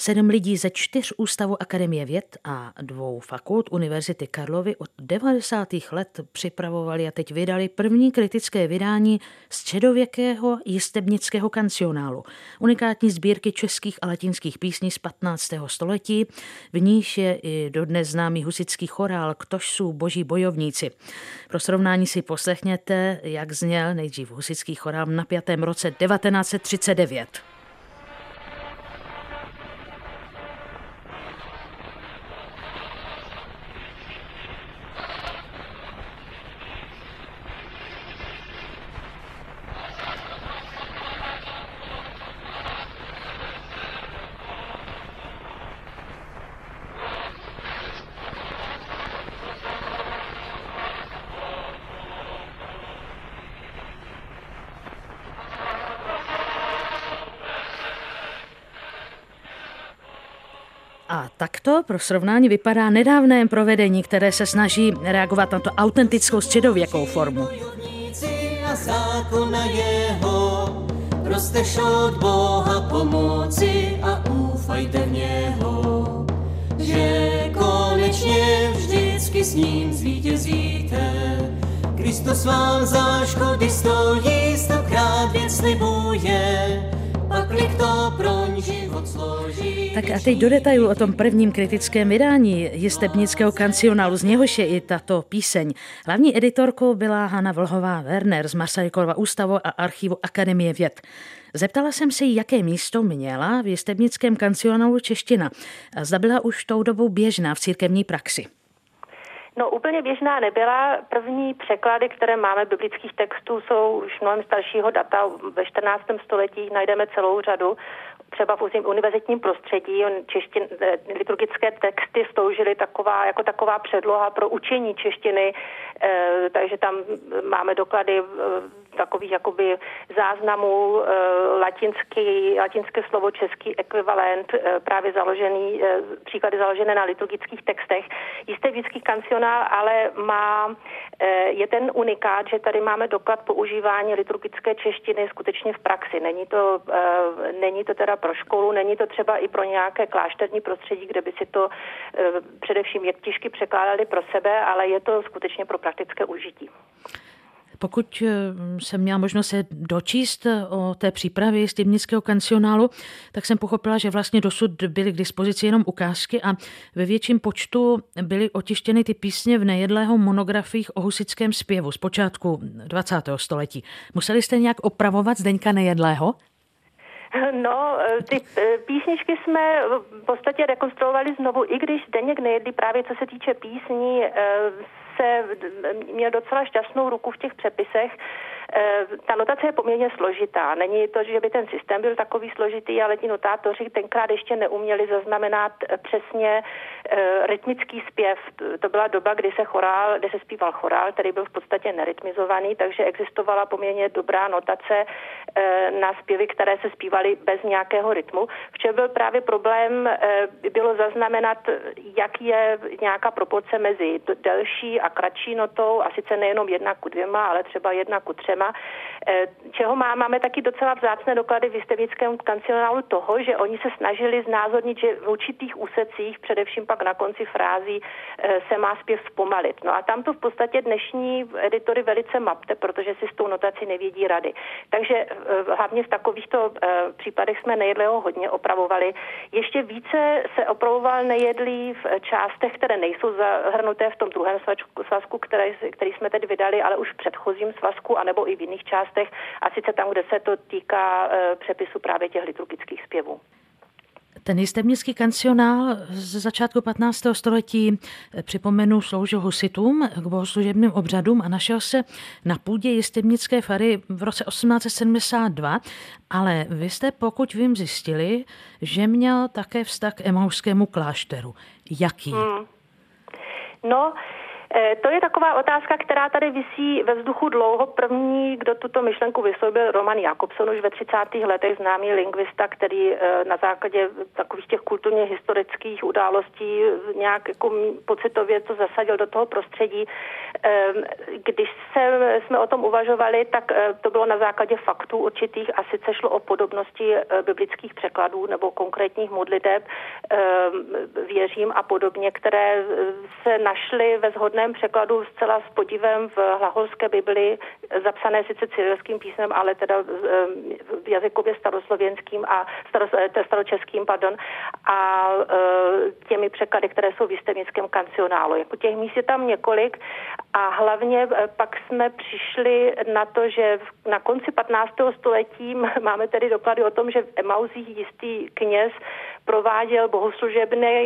7 lidí ze 4 ústavů Akademie věd a 2 fakult Univerzity Karlovy od 90. let připravovali a teď vydali první kritické vydání středověkého Jistebnického kancionálu. Unikátní sbírky českých a latinských písní z 15. století, v níž je i dodnes známý husitský chorál Ktož sú boží bojovníci. Pro srovnání si poslechněte, jak zněl nejdřív husitský chorál v napjatém roce 1939. A takto pro srovnání vypadá nedávné provedení, které se snaží reagovat na to autentickou středověkou formu. Kristus vám za škody stojí, stokrát věc slibuje. Tak a teď do detailu o tom prvním kritickém vydání Jistebnického kancionálu, z něhož je i tato píseň. Hlavní editorkou byla Hana Vlhová-Werner z Masarykova ústavu a archivu Akademie věd. Zeptala jsem se jí, jaké místo měla v Jistebnickém kancionálu čeština. Zda byla už tou dobou běžná v církevní praxi. No, úplně běžná nebyla. První překlady, které máme biblických textů, jsou už mnohem staršího data. Ve 14. století najdeme celou řadu. Třeba v univerzitním prostředí liturgické texty sloužily jako taková předloha pro učení češtiny, takže tam máme doklady takových jakoby záznamů latinské slovo, český ekvivalent, právě založený, příklady založené na liturgických textech. Jistebnický kancionál ale je ten unikát, že tady máme doklad používání liturgické češtiny skutečně v praxi. Není to teda pro školu, není to třeba i pro nějaké klášterní prostředí, kde by si to především jeptišky překládali pro sebe, ale je to skutečně pro praktické užití. Pokud jsem měla možnost se dočíst o té přípravě Jistebnického kancionálu, tak jsem pochopila, že vlastně dosud byly k dispozici jenom ukázky a ve větším počtu byly otištěny ty písně v nejedlého monografiích o husickém zpěvu z počátku 20. století. Museli jste nějak opravovat Zdeňka Nejedlého? No, ty písničky jsme v podstatě rekonstruovali znovu, i když Zdeněk Nejedlý právě co se týče písní měl docela šťastnou ruku v těch přepisech. Ta notace je poměrně složitá. Není to, že by ten systém byl takový složitý, ale ti notátoři tenkrát ještě neuměli zaznamenat přesně rytmický zpěv. To byla doba, kdy se zpíval chorál, který byl v podstatě nerytmizovaný, takže existovala poměrně dobrá notace na zpěvy, které se zpívaly bez nějakého rytmu. V čem byl právě problém, bylo zaznamenat, jak je nějaká proporce mezi delší a kratší notou, a sice nejenom 1:2, ale třeba 1:3. Čeho máme taky docela vzácné doklady v Jistebnickém kancionálu toho, že oni se snažili znázornit, že v určitých úsecích, především pak na konci frází, se má zpěv zpomalit. No a tam to v podstatě dnešní editory velice mapte, protože si s tou notací nevědí rady. Takže hlavně v takovýchto případech jsme Nejedlého hodně opravovali. Ještě více se opravoval Nejedlý v částech, které nejsou zahrnuté v tom druhém svazku, který jsme teď vydali, ale už v předchozím svazku, anebo i v jiných částech, a sice tam, kde se to týká přepisu právě těch liturgických zpěvů. Ten Jistebnický kancionál ze začátku 15. století, připomenu, sloužil husitům k bohoslužebným obřadům a našel se na půdě Jistebnické fary v roce 1872, ale vy jste, pokud vím, zjistili, že měl také vztah k Emauskému klášteru. Jaký? No, to je taková otázka, která tady visí ve vzduchu dlouho. První, kdo tuto myšlenku vyslovil, byl Roman Jakobson, už ve 30. letech známý lingvista, který na základě takových těch kulturně historických událostí nějak jako pocitově to zasadil do toho prostředí. Když jsme o tom uvažovali, tak to bylo na základě faktů určitých, a sice šlo o podobnosti biblických překladů nebo konkrétních modliteb, věřím a podobně, které se našly ve zhodném překladu zcela s podívem v Hlahorské Biblii, zapsané sice cyrilským písmem, ale teda v jazykově staroslověnským a staročeským, a těmi překlady, které jsou v Jistebnickém kancionálu. Jako těch míst je tam několik, a hlavně pak jsme přišli na to, že na konci 15. století máme tedy doklady o tom, že v Emauzích jistý kněz prováděl bohoslužebné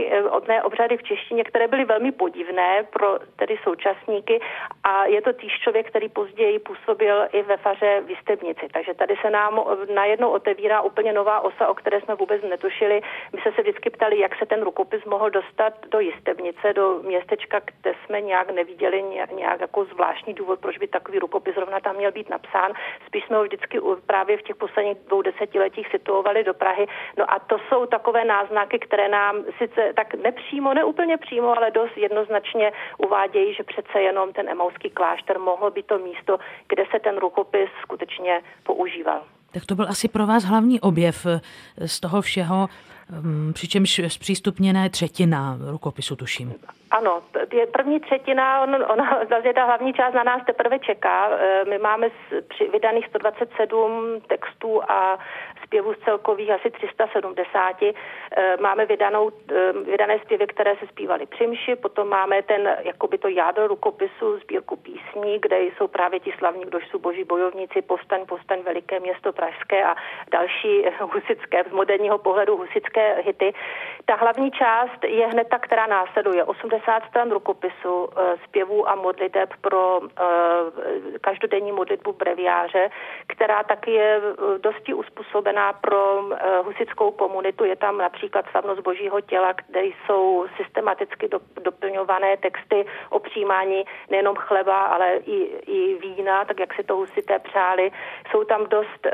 obřady v češtině, které byly velmi podivné pro tedy současníky, a je to týž člověk, který později působil i ve faře v Jistebnici. Takže tady se nám najednou otevírá úplně nová osa, o které jsme vůbec netušili. My jsme se vždycky ptali, jak se ten rukopis mohl dostat do Jistebnice, do městečka, kde jsme nějak neviděli nějak jako zvláštní důvod, proč by takový rukopis zrovna tam měl být napsán. Spíš jsme ho vždycky právě v těch posledních 2 desetiletích situovali do Prahy. No a to jsou takové náznaky, které nám sice tak nepřímo, neúplně přímo, ale dost jednoznačně uvádějí, že přece jenom ten Emauský klášter mohlo být to místo, kde se ten rukopis skutečně používal. Tak to byl asi pro vás hlavní objev z toho všeho, přičemž zpřístupněné třetina rukopisu, tuším. Ano, první třetina, vlastně ta hlavní část na nás teprve čeká. My máme vydaných 127 textů a zpěvů z celkových asi 370. Máme vydané zpěvy, které se zpívaly při mši, potom máme jakoby to jádro rukopisu, sbírku písní, kde jsou právě ti slavní, kdož jsou boží bojovníci, povstaň, veliké město pražské a další husické, z moderního pohledu husické hity. Ta hlavní část je hned ta, která následuje. 80 stran rukopisu, zpěvů a modliteb pro každodenní modlitbu breviáře, která taky je dosti uspůsobena významná pro husitskou komunitu. Je tam například slavnost Božího těla, kde jsou systematicky doplňované texty o přijímání nejenom chleba, ale i vína, tak jak si to husité přáli. Jsou tam dost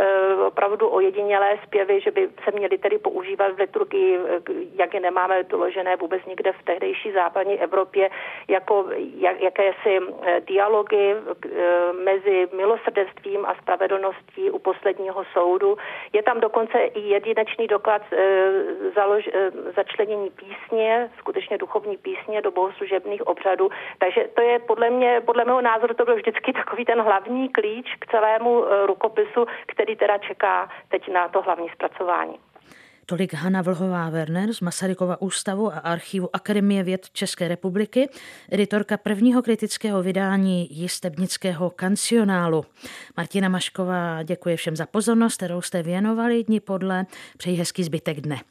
opravdu ojedinělé zpěvy, že by se měly tedy používat v liturgii, jak je nemáme doložené vůbec nikde v tehdejší západní Evropě, jako jakési dialogy mezi milosrdenstvím a spravedlností u posledního soudu. Je tam dokonce i jedinečný doklad začlenění písně, skutečně duchovní písně do bohoslužebných obřadů. Takže to je podle mého názoru, to byl vždycky takový ten hlavní klíč k celému rukopisu, který teda čeká teď na to hlavní zpracování. Tolik Hana Vlhová-Werner z Masarykova ústavu a archivu Akademie věd České republiky, editorka prvního kritického vydání Jistebnického kancionálu. Martina Mašková děkuje všem za pozornost, kterou jste věnovali Dni podle. Přeji hezký zbytek dne.